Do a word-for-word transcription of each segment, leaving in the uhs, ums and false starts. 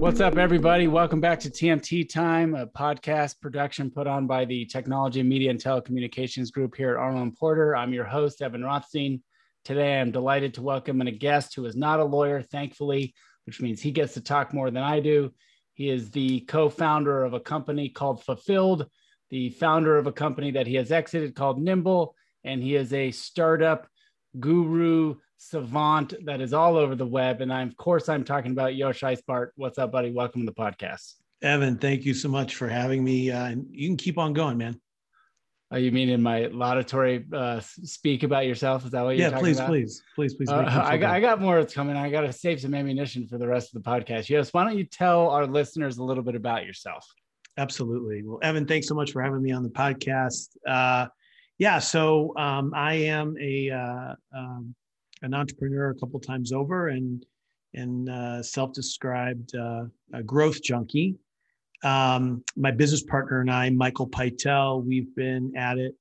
What's up, everybody? Welcome back to T M T Time, a podcast production put on by the Technology, Media, and Telecommunications Group here at Arnold and Porter. I'm your host, Evan Rothstein. Today, I'm delighted to welcome in a guest who is not a lawyer, thankfully, which means he gets to talk more than I do. He is the co-founder of a company called Fulfilled, the founder of a company that he has exited called Nimble, and he is a startup guru savant that is all over the web. And I'm, of course, I'm talking about Yosh Eisbart. What's up, buddy? Welcome to the podcast. Evan, thank you so much for having me. Uh, you can keep on going, man. Oh, you mean in my laudatory uh, speak about yourself? Is that what you're yeah, talking please, about? Yeah, please, please, please, please. Uh, I, got, I got more that's coming. I got to save some ammunition for the rest of the podcast. Yosh, why don't you tell our listeners a little bit about yourself? Absolutely. Well, Evan, thanks so much for having me on the podcast. Uh, yeah, so um, I am a uh, um, an entrepreneur a couple times over, and and uh, self-described uh, a growth junkie. Um, my business partner and I, Michael Pytel, we've been at it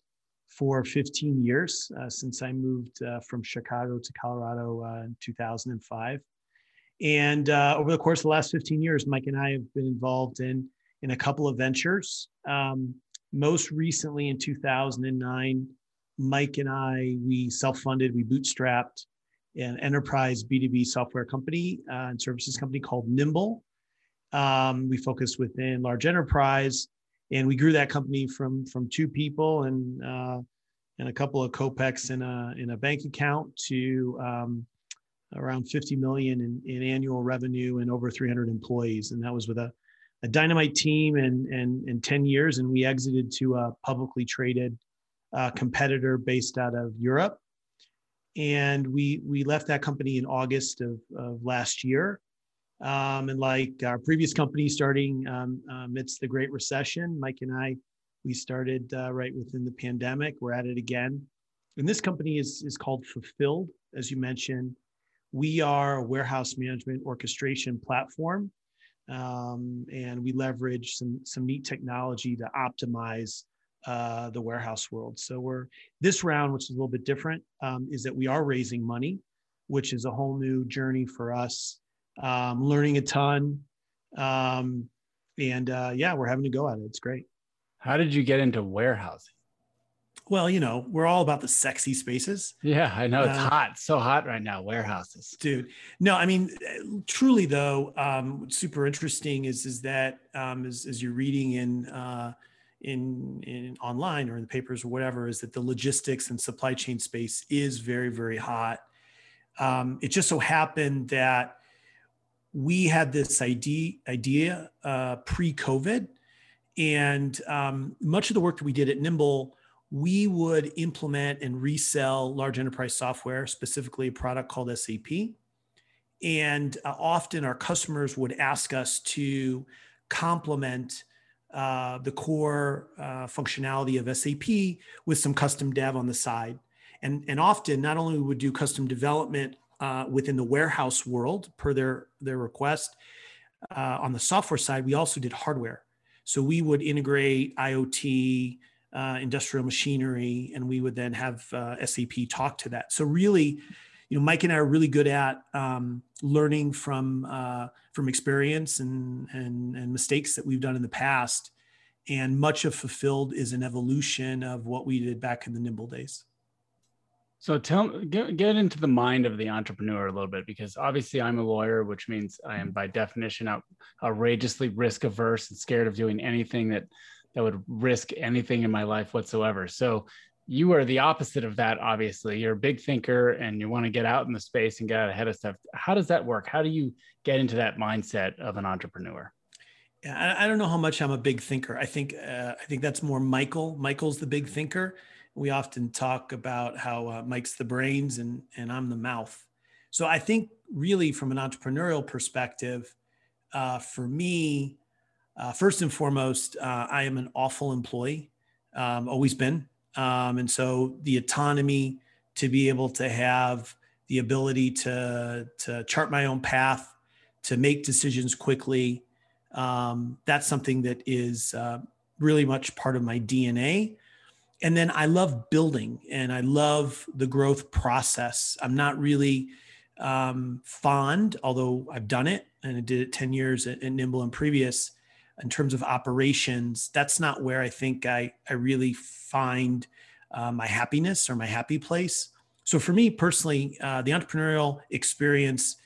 for fifteen years uh, since I moved uh, from Chicago to Colorado uh, in two thousand five. And uh, over the course of the last fifteen years, Mike and I have been involved in in a couple of ventures. Um, most recently in two thousand nine, Mike and I, we self-funded, we bootstrapped an enterprise B two B software company uh, and services company called Nimble. Um, we focused within large enterprise, and we grew that company from from two people and uh, and a couple of kopecks in a in a bank account to um, around fifty million in, in annual revenue and over three hundred employees. And that was with a, a dynamite team and and in ten years. And we exited to a publicly traded uh, competitor based out of Europe. And we we left that company in August of, of last year. Um, and like our previous company starting um, amidst the Great Recession, Mike and I, we started uh, right within the pandemic. We're at it again. And this company is, is called Fulfilled, as you mentioned. We are a warehouse management orchestration platform. Um, and we leverage some, some neat technology to optimize uh, the warehouse world. So we're this round, which is a little bit different, um, is that we are raising money, which is a whole new journey for us. Um, learning a ton. Um, and uh, yeah, we're having to go at it. It's great. How did you get into warehousing? Well, you know, we're all about the sexy spaces. Yeah, I know. It's uh, hot. So hot right now, warehouses. Dude. No, I mean, truly though, um, what's super interesting is, is that um, as, as you're reading in, uh, in, in online or in the papers or whatever, is that the logistics and supply chain space is very, very hot. Um, it just so happened that we had this idea, idea uh, pre-COVID, and um, much of the work that we did at Nimble, we would implement and resell large enterprise software, specifically a product called S A P. And uh, often our customers would ask us to complement uh, the core uh, functionality of S A P with some custom dev on the side. And, and often, not only would we do custom development Uh, within the warehouse world per their, their request. Uh, on the software side, we also did hardware. So we would integrate IoT, uh, industrial machinery, and we would then have uh, S A P talk to that. So really, you know, Mike and I are really good at um, learning from uh, from experience and, and, and mistakes that we've done in the past. And much of Fulfilled is an evolution of what we did back in the Nimble days. So tell get, get into the mind of the entrepreneur a little bit, because obviously I'm a lawyer, which means I am by definition out, outrageously risk averse and scared of doing anything that, that would risk anything in my life whatsoever. So you are the opposite of that, obviously. You're a big thinker and you want to get out in the space and get out ahead of stuff. How does that work? How do you get into that mindset of an entrepreneur? Yeah, I, I don't know how much I'm a big thinker. I think uh, I think that's more Michael. Michael's the big thinker. We often talk about how uh, Mike's the brains and, and I'm the mouth. So I think really from an entrepreneurial perspective, uh, for me, uh, first and foremost, uh, I am an awful employee, um, always been. Um, and so the autonomy to be able to have the ability to, to chart my own path, to make decisions quickly, um, that's something that is uh, really much part of my D N A. and then I love building and I love the growth process. I'm not really um, fond, although I've done it and I did it ten years at, at Nimble and previous, in terms of operations. That's not where I think I, I really find uh, my happiness or my happy place. So for me personally, uh, the entrepreneurial experience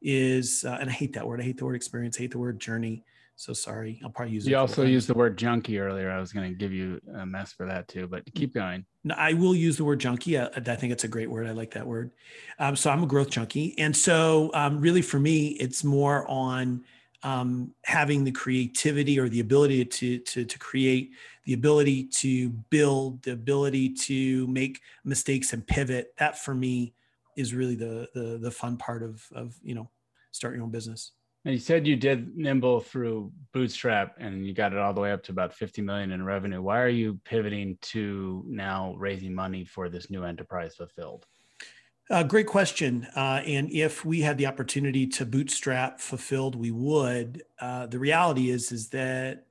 is, uh, and I hate that word. I hate the word experience, I hate the word journey. So sorry, I'll probably use it. You also used the word junkie earlier. I was going to give you a mess for that too, but keep going. No, I will use the word junkie. I, I think it's a great word. I like that word. Um, so I'm a growth junkie. And so um, really for me, it's more on um, having the creativity or the ability to, to, to create, the ability to build, the ability to make mistakes and pivot. That for me is really the, the, the fun part of, of, you know, start your own business. And you said you did Nimble through bootstrap and you got it all the way up to about fifty million in revenue. Why are you pivoting to now raising money for this new enterprise Fulfilled? Uh, great question. Uh, and if we had the opportunity to bootstrap Fulfilled, we would. Uh, the reality is, is that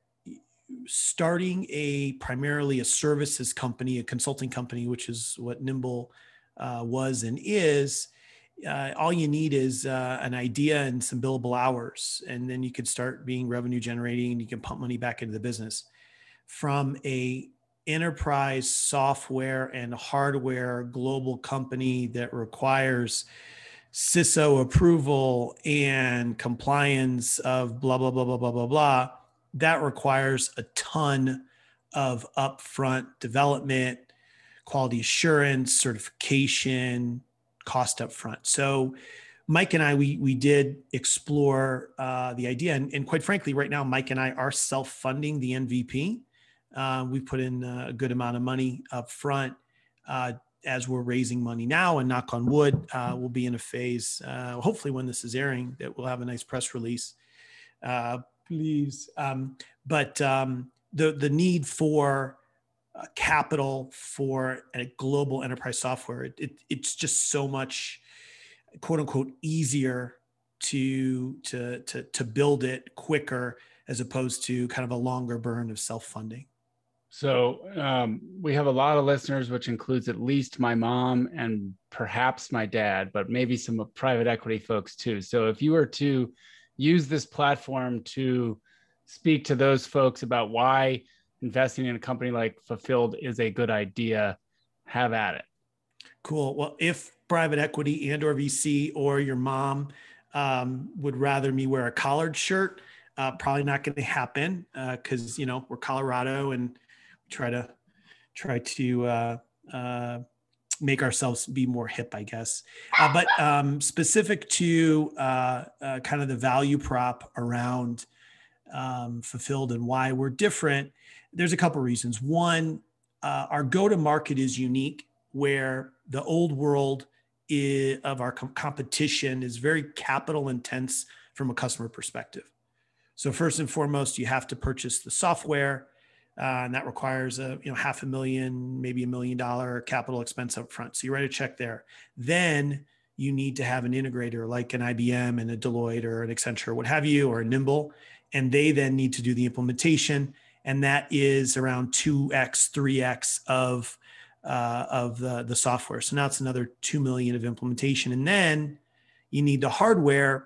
starting a primarily a services company, a consulting company, which is what Nimble uh, was and is, Uh, all you need is uh, an idea and some billable hours, and then you could start being revenue generating and you can pump money back into the business. From a enterprise software and hardware global company that requires C I S O approval and compliance of blah, blah, blah, blah, blah, blah, blah, that requires a ton of upfront development, quality assurance, certification, cost up front. So Mike and I, we, we did explore uh, the idea. And, and quite frankly, right now, Mike and I are self-funding the M V P. Uh, we put in a good amount of money up front uh, as we're raising money now, and knock on wood, uh, we'll be in a phase, uh, hopefully when this is airing, that we'll have a nice press release, uh, please. Um, but um, the, the need for Uh, capital for a global enterprise software, it, it, it's just so much, quote unquote, easier to, to, to, to build it quicker as opposed to kind of a longer burn of self-funding. So um, we have a lot of listeners, which includes at least my mom and perhaps my dad, but maybe some private equity folks too. So if you were to use this platform to speak to those folks about why investing in a company like Fulfilled is a good idea, have at it. Cool. Well, if private equity and or V C or your mom um, would rather me wear a collared shirt, uh, probably not going to happen because, uh, you know, we're Colorado and try to try to uh, uh, make ourselves be more hip, I guess. Uh, but um, specific to uh, uh, kind of the value prop around um, Fulfilled and why we're different, there's a couple reasons. One, uh, our go-to-market is unique, where the old world is, of our com- competition is very capital intense from a customer perspective. So first and foremost, you have to purchase the software, uh, and that requires a you know half a million, maybe a million dollar capital expense up front. So you write a check there. Then you need to have an integrator like an I B M and a Deloitte or an Accenture, what have you, or a Nimble, and they then need to do the implementation. And that is around two X, three X of, uh, of the, the software. So now it's another two million of implementation. And then you need the hardware,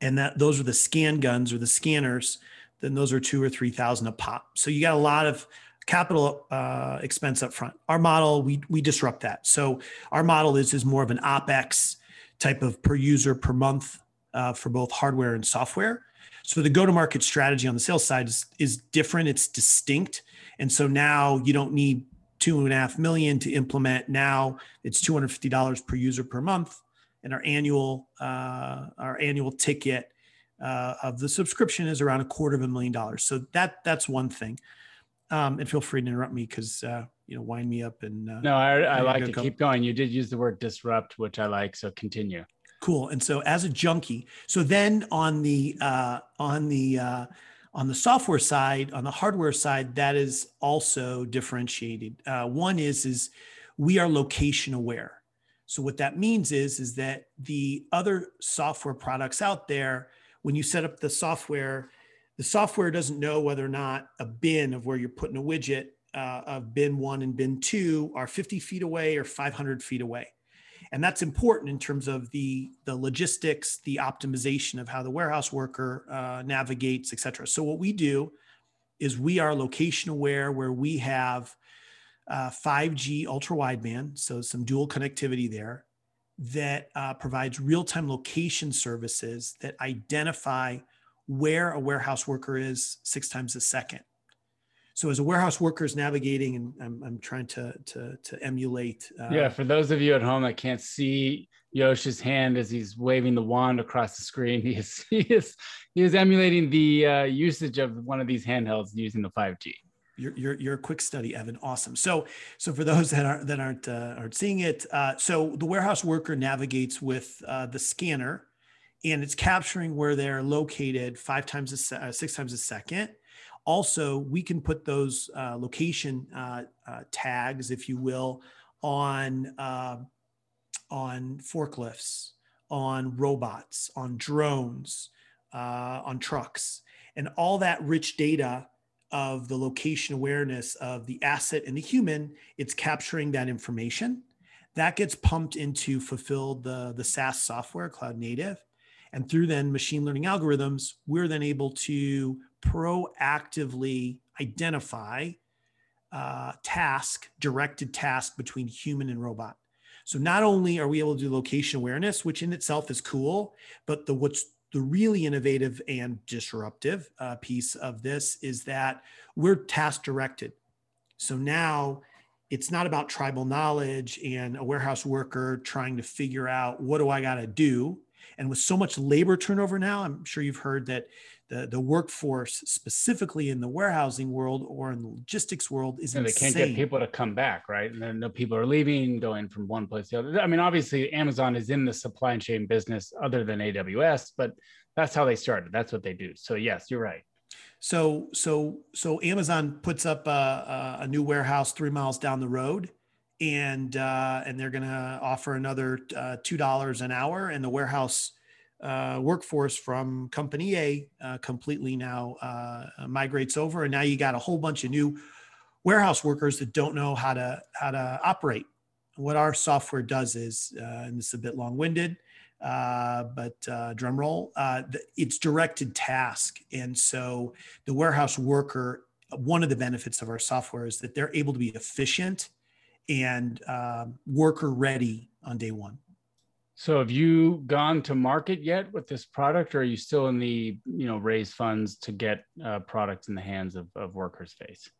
and that those are the scan guns or the scanners. Then those are two or three thousand a pop. So you got a lot of capital uh, expense up front. Our model, we, we disrupt that. So our model is, is more of an OpEx type of per user per month uh, for both hardware and software. So the go-to-market strategy on the sales side is, is different. It's distinct. And so now you don't need two and a half million to implement. Now it's two hundred fifty dollars per user per month. And our annual, uh, our annual ticket uh, of the subscription is around a quarter of a million dollars. So that that's one thing. Um, and feel free to interrupt me because, uh, you know, wind me up. And uh, No, I, I like to go. Keep going. You did use the word disrupt, which I like. So continue. Cool. And so as a junkie, so then on the, uh, on the, uh, on the software side, on the hardware side, that is also differentiated. Uh, one is, is we are location aware. So what that means is, is that the other software products out there, when you set up the software, the software doesn't know whether or not a bin of where you're putting a widget uh, of bin one and bin two are fifty feet away or five hundred feet away. And that's important in terms of the, the logistics, the optimization of how the warehouse worker uh, navigates, et cetera. So what we do is we are location aware, where we have uh, five G ultra wideband, so some dual connectivity there, that uh, provides real-time location services that identify where a warehouse worker is six times a second. So as a warehouse worker is navigating, and I'm, I'm trying to, to, to emulate. Uh, yeah, for those of you at home that can't see Yosh's hand as he's waving the wand across the screen, he is, he is, he is emulating the uh, usage of one of these handhelds using the five G. You're, you're, you're a quick study, Evan. Awesome. So, so for those that aren't, that aren't, uh, aren't seeing it, uh, so the warehouse worker navigates with uh, the scanner, and it's capturing where they're located five times, a se uh, six times a second. Also, we can put those uh, location uh, uh, tags, if you will, on, uh, on forklifts, on robots, on drones, uh, on trucks, and all that rich data of the location awareness of the asset and the human. It's capturing that information. That gets pumped into Fulfilled, the, the SaaS software, cloud native. And through then machine learning algorithms, we're then able to proactively identify uh, task, directed task between human and robot. So not only are we able to do location awareness, which in itself is cool, but the what's the really innovative and disruptive uh, piece of this is that we're task directed. So now it's not about tribal knowledge and a warehouse worker trying to figure out what do I got to do. And with so much labor turnover now, I'm sure you've heard that the, the workforce, specifically in the warehousing world or in the logistics world, is and they insane. Can't get people to come back, right? And then the people are leaving, going from one place to the other. I mean, obviously, Amazon is in the supply chain business other than A W S, but that's how they started. That's what they do. So yes, you're right. So so so Amazon puts up a, a new warehouse three miles down the road. And uh, and they're going to offer another uh, two dollars an hour, and the warehouse uh, workforce from company A uh, completely now uh, migrates over, and now you got a whole bunch of new warehouse workers that don't know how to how to operate. What our software does is, uh, and this is a bit long-winded, uh, but uh, drum roll, uh, it's directed task, and so the warehouse worker. One of the benefits of our software is that they're able to be efficient and uh, worker ready on day one. So have you gone to market yet with this product, or are you still in the, you know, raise funds to get uh, products in the hands of, of workers phase?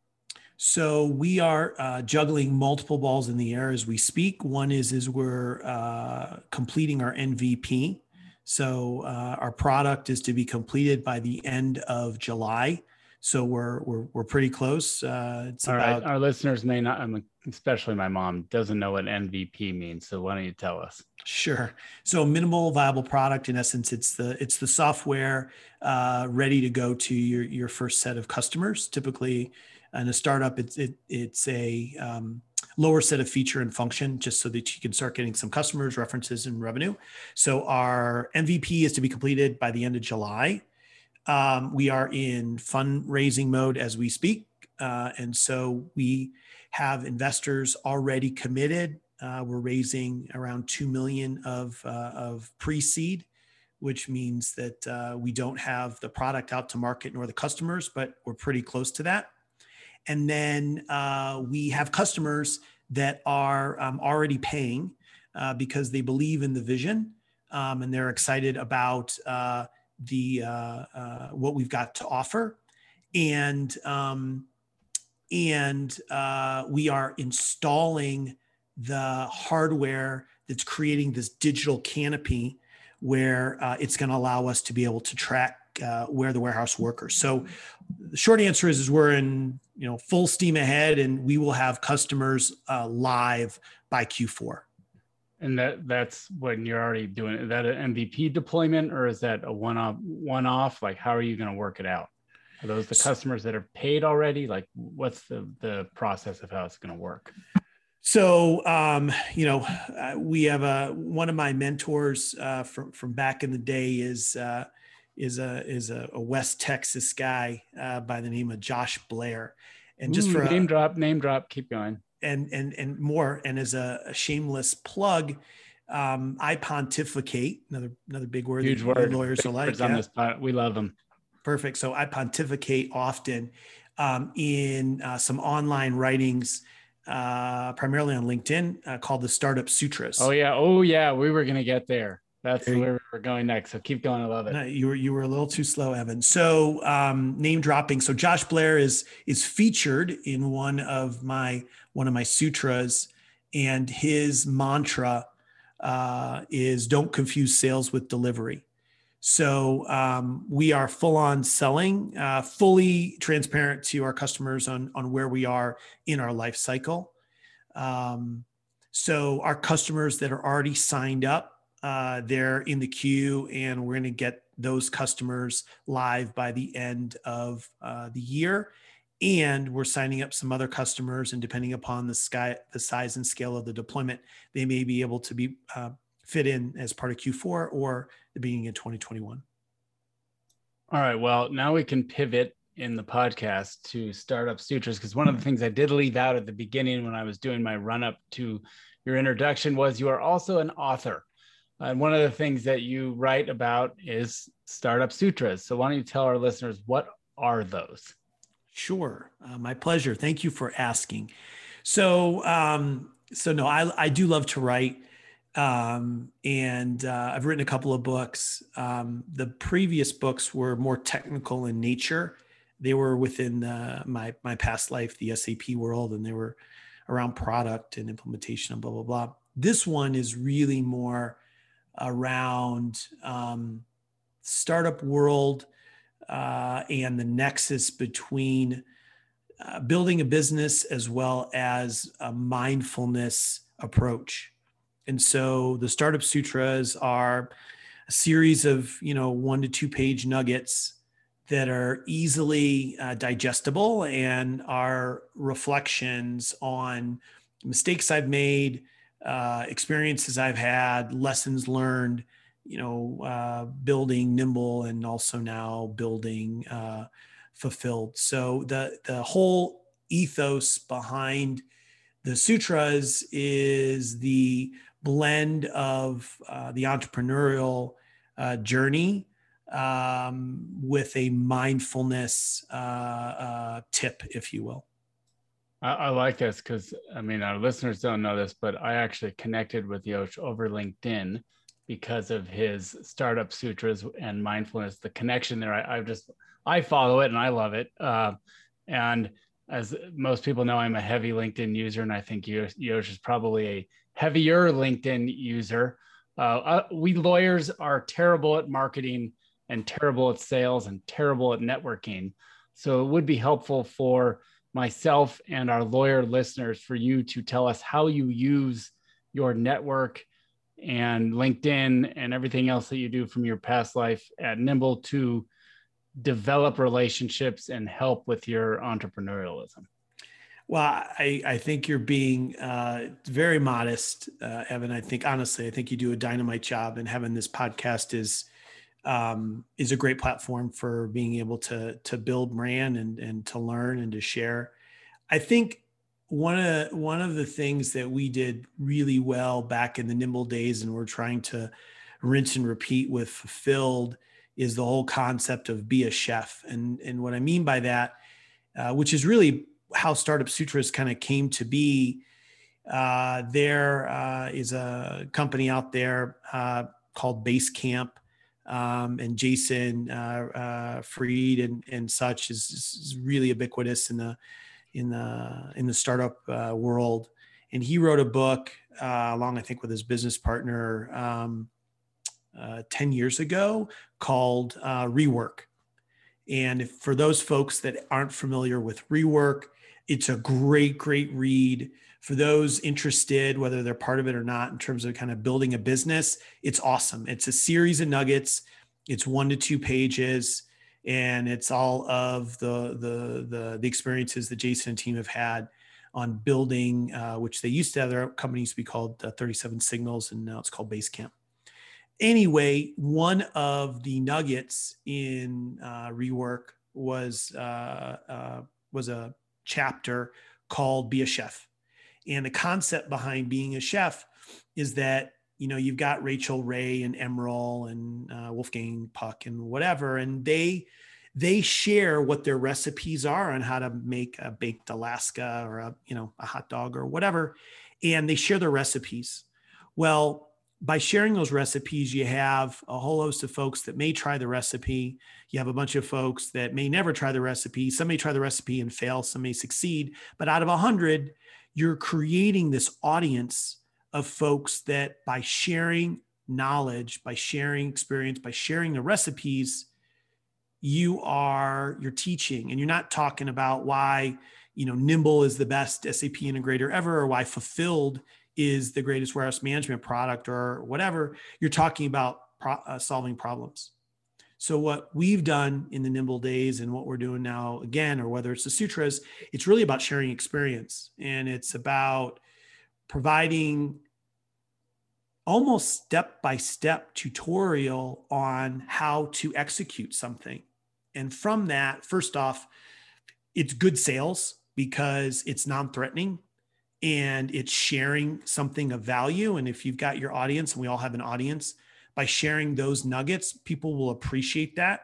So we are uh, juggling multiple balls in the air as we speak. One is, is we're uh, completing our M V P. So uh, our product is to be completed by the end of July. So we're, we're, we're pretty close. Uh, it's All about, right. Our listeners may not, especially my mom, doesn't know what M V P means. So why don't you tell us? Sure. So minimal viable product, in essence, it's the, it's the software uh, ready to go to your, your first set of customers. Typically in a startup, it's, it, it's a um, lower set of feature and function, just so that you can start getting some customers, references, and revenue. So our M V P is to be completed by the end of July. Um, we are in fundraising mode as we speak. Uh, and so we have investors already committed. Uh, we're raising around two million dollars of, uh, of pre-seed, which means that uh, we don't have the product out to market nor the customers, but we're pretty close to that. And then uh, we have customers that are um, already paying uh, because they believe in the vision um, and they're excited about uh, the uh, uh, what we've got to offer, and um, and uh, we are installing the hardware that's creating this digital canopy, where uh, it's going to allow us to be able to track uh, where the warehouse workers. So, the short answer is, is we're in you know full steam ahead, and we will have customers uh, live by Q four. And that that's when you're already doing it. Is that an M V P deployment, or is that a one-off one-off? Like, how are you going to work it out? Are those the customers that are paid already? Like, what's the, the process of how it's going to work? So, um, you know, uh, we have a, one of my mentors uh, from, from back in the day is, uh, is, a, is a, a West Texas guy uh, by the name of Josh Blair. and just Ooh, for name a, drop, name drop, keep going. And, and, and more. And as a, a shameless plug, um, I pontificate, another, another big word. Huge word. Lawyers big alike. On yeah. this part. We love them. Perfect. So I pontificate often um, in uh, some online writings, uh, primarily on LinkedIn, uh, called the Startup Sutras. Oh yeah. Oh yeah. We were going to get there. That's where we're going next. So keep going. I love it. No, you were you were a little too slow, Evan. So um, name dropping. So Josh Blair is is featured in one of my one of my sutras, and his mantra uh, is "Don't confuse sales with delivery." So um, we are full on selling, uh, fully transparent to our customers on on where we are in our life cycle. Um, so our customers that are already signed up. Uh, they're in the queue, and we're going to get those customers live by the end of uh, the year. And we're signing up some other customers, and depending upon the, sky, the size and scale of the deployment, they may be able to be uh, fit in as part of Q four or the beginning of twenty twenty-one. All right. Well, now we can pivot in the podcast to Startup Sutras, because one of the things I did leave out at the beginning when I was doing my run-up to your introduction was you are also an author. And one of the things that you write about is Startup Sutras. So why don't you tell our listeners, what are those? Sure. Uh, my pleasure. Thank you for asking. So, um, so no, I, I do love to write. Um, and uh, I've written a couple of books. Um, the previous books were more technical in nature. They were within uh, my, my past life, the S A P world, and they were around product and implementation and blah, blah, blah. This one is really more around um, startup world uh, and the nexus between uh, building a business as well as a mindfulness approach. And so the Startup Sutras are a series of, you know, one to two page nuggets that are easily uh, digestible and are reflections on mistakes I've made, Uh, experiences I've had, lessons learned, you know, uh, building Nimble, and also now building uh, Fulfilled. So the the whole ethos behind the sutras is the blend of uh, the entrepreneurial uh, journey um, with a mindfulness uh, uh, tip, if you will. I like this because, I mean, our listeners don't know this, but I actually connected with Yosh over LinkedIn because of his Startup Sutras and mindfulness, the connection there. I, I just, I follow it and I love it. Uh, and as most people know, I'm a heavy LinkedIn user, and I think Yosh is probably a heavier LinkedIn user. Uh, uh, we lawyers are terrible at marketing and terrible at sales and terrible at networking. So it would be helpful for myself and our lawyer listeners for you to tell us how you use your network and LinkedIn and everything else that you do from your past life at Nimble to develop relationships and help with your entrepreneurialism. Well, I, I think you're being uh, very modest, uh, Evan. I think, honestly, I think you do a dynamite job, and having this podcast is Um, is a great platform for being able to to build brand and and to learn and to share. I think one of one of the things that we did really well back in the Nimble days, and we're trying to rinse and repeat with Fulfilled, is the whole concept of be a chef. And and what I mean by that, uh, which is really how Startup Sutras kind of came to be. Uh, there uh, is a company out there uh, called Basecamp. Um, and Jason uh, uh, Freed and, and such is, is really ubiquitous in the in the in the startup uh, world. And he wrote a book uh, along, I think, with his business partner um, uh, ten years ago called uh, Rework. And if, for those folks that aren't familiar with Rework, it's a great, great read. For those interested, whether they're part of it or not, in terms of kind of building a business, it's awesome. It's a series of nuggets. It's one to two pages, and it's all of the the the, the experiences that Jason and team have had on building, uh, which they used to have. Their company used to be called uh, thirty-seven Signals, and now it's called Basecamp. Anyway, one of the nuggets in uh, Rework was uh, uh, was a chapter called Be a Chef. And the concept behind being a chef is that, you know, you've got Rachel Ray and Emeril and uh, Wolfgang Puck and whatever, and they they share what their recipes are on how to make a baked Alaska or a, you know, a hot dog or whatever, and they share their recipes. Well, by sharing those recipes, you have a whole host of folks that may try the recipe. You have a bunch of folks that may never try the recipe. Some may try the recipe and fail. Some may succeed. But out of a hundred, you're creating this audience of folks that by sharing knowledge, by sharing experience, by sharing the recipes, you are, you're teaching. And you're not talking about why, you know, Nimble is the best S A P integrator ever, or why Fulfilled is the greatest warehouse management product or whatever. You're talking about pro uh, solving problems. So what we've done in the Nimble days and what we're doing now again, or whether it's the sutras, it's really about sharing experience. And it's about providing almost step-by-step tutorial on how to execute something. And from that, first off, it's good sales because it's non-threatening. And it's sharing something of value. And if you've got your audience, and we all have an audience, by sharing those nuggets, people will appreciate that.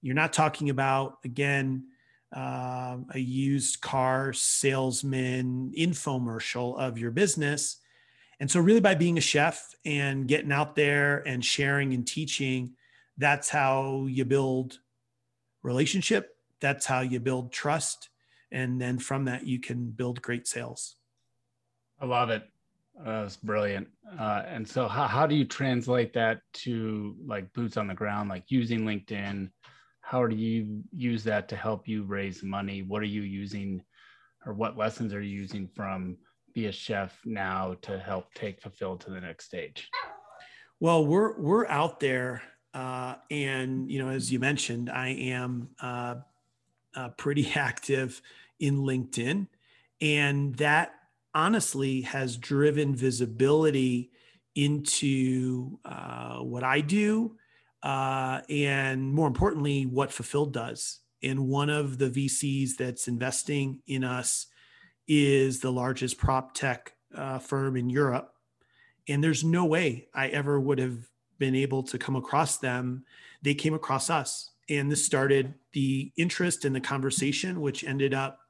You're not talking about, again, uh, a used car salesman infomercial of your business. And so really by being a chef and getting out there and sharing and teaching, that's how you build relationship. That's how you build trust. And then from that, you can build great sales. I love it. Uh, it's brilliant. Uh, and so how, how do you translate that to like boots on the ground, like using LinkedIn? How do you use that to help you raise money? What are you using, or what lessons are you using from Be a Chef now to help take Fulfilled to the next stage? Well, we're, we're out there. Uh, and, you know, as you mentioned, I am uh, uh, pretty active in LinkedIn. And that honestly has driven visibility into uh, what I do, uh, and more importantly, what Fulfilled does. And one of the V Cs that's investing in us is the largest prop tech uh, firm in Europe. And there's no way I ever would have been able to come across them. They came across us. And this started the interest in the conversation, which ended up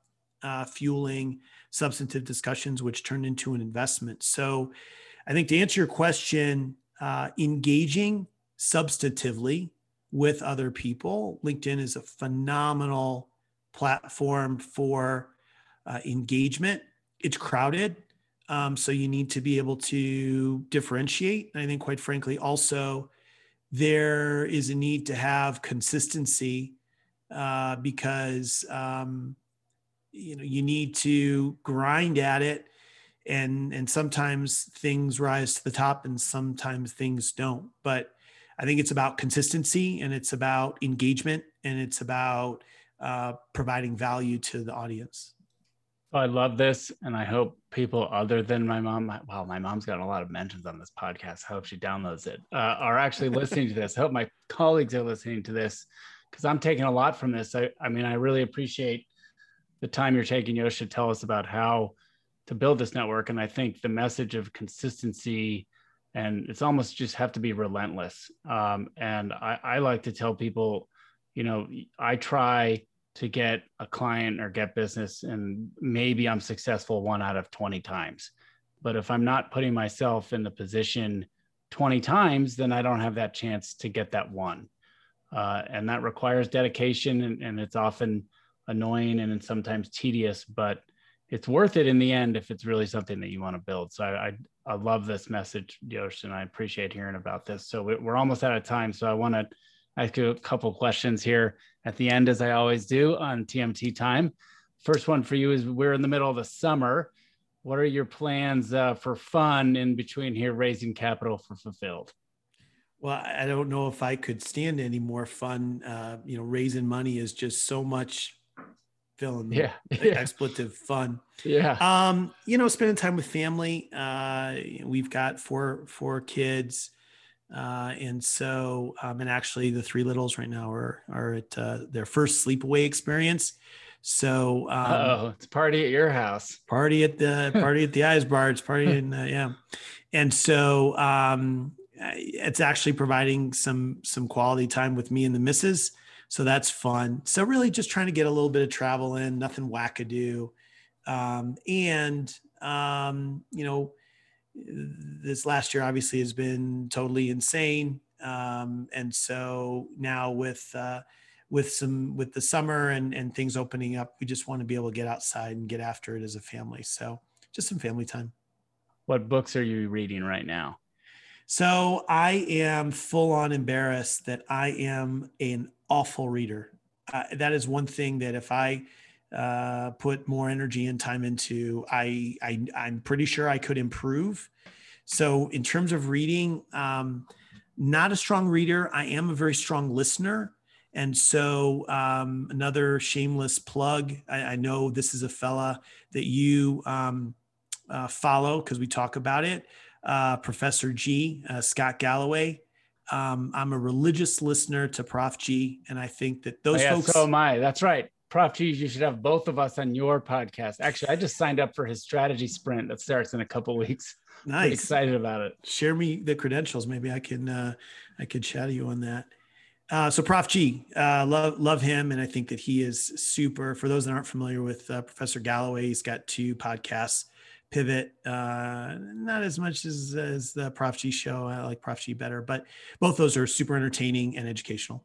uh, fueling substantive discussions, which turned into an investment. So I think to answer your question, uh, engaging substantively with other people, LinkedIn is a phenomenal platform for uh, engagement. It's crowded. Um, so you need to be able to differentiate. And I think quite frankly, also, there is a need to have consistency uh, because um, you know, you need to grind at it, and and sometimes things rise to the top and sometimes things don't. But I think it's about consistency, and it's about engagement, and it's about uh, providing value to the audience. I love this, and I hope people other than my mom, wow, my mom's gotten a lot of mentions on this podcast. I hope she downloads it, uh, are actually listening to this. I hope my colleagues are listening to this, because I'm taking a lot from this. I, I mean, I really appreciate the time you're taking, Yosh, to tell us about how to build this network. And I think the message of consistency, and it's almost just have to be relentless. Um, and I, I like to tell people, you know, I try to get a client or get business, and maybe I'm successful one out of twenty times. But if I'm not putting myself in the position twenty times, then I don't have that chance to get that one. Uh, and that requires dedication, and, and it's often annoying and sometimes tedious, but it's worth it in the end if it's really something that you want to build. So I, I, I love this message, Yosh, and I appreciate hearing about this. So we're almost out of time. So I want to ask you a couple questions here at the end, as I always do on T M T time. First one for you is, we're in the middle of the summer. What are your plans uh, for fun in between here, raising capital for Fulfilled? Well, I don't know if I could stand any more fun. Uh, you know, raising money is just so much filling. Yeah. Yeah. Expletive fun. Yeah. Um, you know, spending time with family. Uh, we've got four, four kids. Uh, and so, um, and actually the three littles right now are, are at uh, their first sleepaway experience. So um, oh, it's a party at your house. Party at the party at the Eisbarts. Party in uh, yeah, and so um, it's actually providing some some quality time with me and the missus. So that's fun. So really, just trying to get a little bit of travel in, nothing wackadoo, um, and um, you know, this last year obviously has been totally insane. Um, and so now with, uh, with some, with the summer and, and things opening up, we just want to be able to get outside and get after it as a family. So just some family time. What books are you reading right now? So I am full on embarrassed that I am an awful reader. Uh, that is one thing that if I, uh, put more energy and time into, I, I, I'm pretty sure I could improve. So in terms of reading, um, not a strong reader. I am a very strong listener. And so um, another shameless plug. I, I know this is a fella that you um, uh, follow because we talk about it. Uh, Professor G, uh, Scott Galloway. Um, I'm a religious listener to Prof G. And I think that those oh, yeah, folks. So am I. That's right. Prof G, you should have both of us on your podcast. Actually, I just signed up for his strategy sprint that starts in a couple of weeks. Nice. Pretty excited about it. Share me the credentials. Maybe I can, uh, I could shadow you on that. Uh, so Prof G, uh, love, love him. And I think that he is super, for those that aren't familiar with uh, Professor Galloway, he's got two podcasts, Pivot, uh, not as much as, as the Prof G show. I like Prof G better, but both those are super entertaining and educational.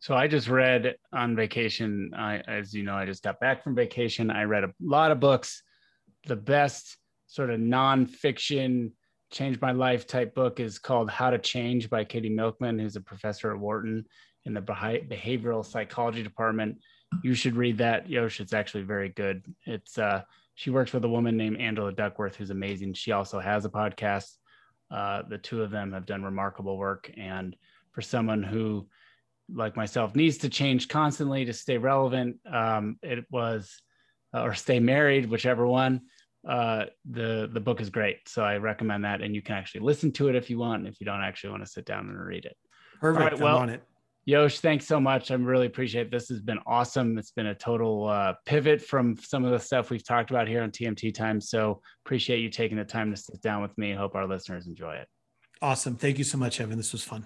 So I just read on vacation, I, as you know, I just got back from vacation. I read a lot of books. The best sort of nonfiction, change my life type book is called How to Change by Katie Milkman, who's a professor at Wharton in the behavioral psychology department. You should read that, Yosh. It's actually very good. It's uh, she works with a woman named Angela Duckworth, who's amazing. She also has a podcast. Uh, the two of them have done remarkable work. And for someone who, like myself, needs to change constantly to stay relevant. Um, it was, uh, or stay married, whichever one, uh, the, the book is great. So I recommend that. And you can actually listen to it if you want, if you don't actually want to sit down and read it. Perfect. All right, well, I'm on it. Yosh, thanks so much. I really appreciate it. This has been awesome. It's been a total uh, pivot from some of the stuff we've talked about here on T M T Time. So appreciate you taking the time to sit down with me. Hope our listeners enjoy it. Awesome. Thank you so much, Evan. This was fun.